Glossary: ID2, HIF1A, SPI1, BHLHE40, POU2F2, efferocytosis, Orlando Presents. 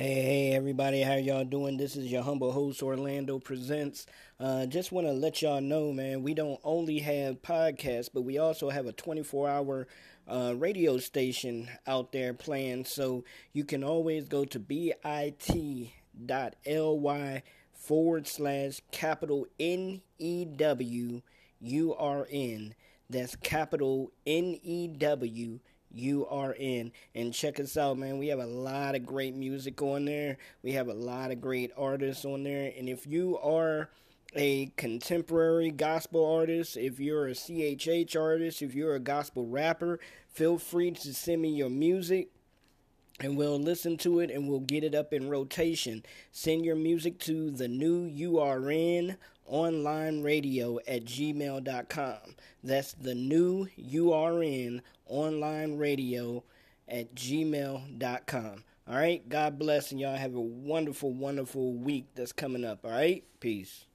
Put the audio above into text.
Hey, everybody, how y'all doing? This is your humble host, Orlando Presents. Just want to let y'all know, man, we don't only have podcasts, but we also have a 24-hour radio station out there playing. So you can always go to bit.ly/NEWURN. That's capital NEW. URN, and check us out, man. We have a lot of great music on there. We have a lot of great artists on there. And if you are a contemporary gospel artist, if you're a CHH artist, if you're a gospel rapper, feel free to send me your music and we'll listen to it and we'll get it up in rotation. Send your music to the new URN online radio at gmail.com. That's the new URN online radio at gmail.com. All right. God bless, and y'all have a wonderful, wonderful week that's coming up. All right. Peace.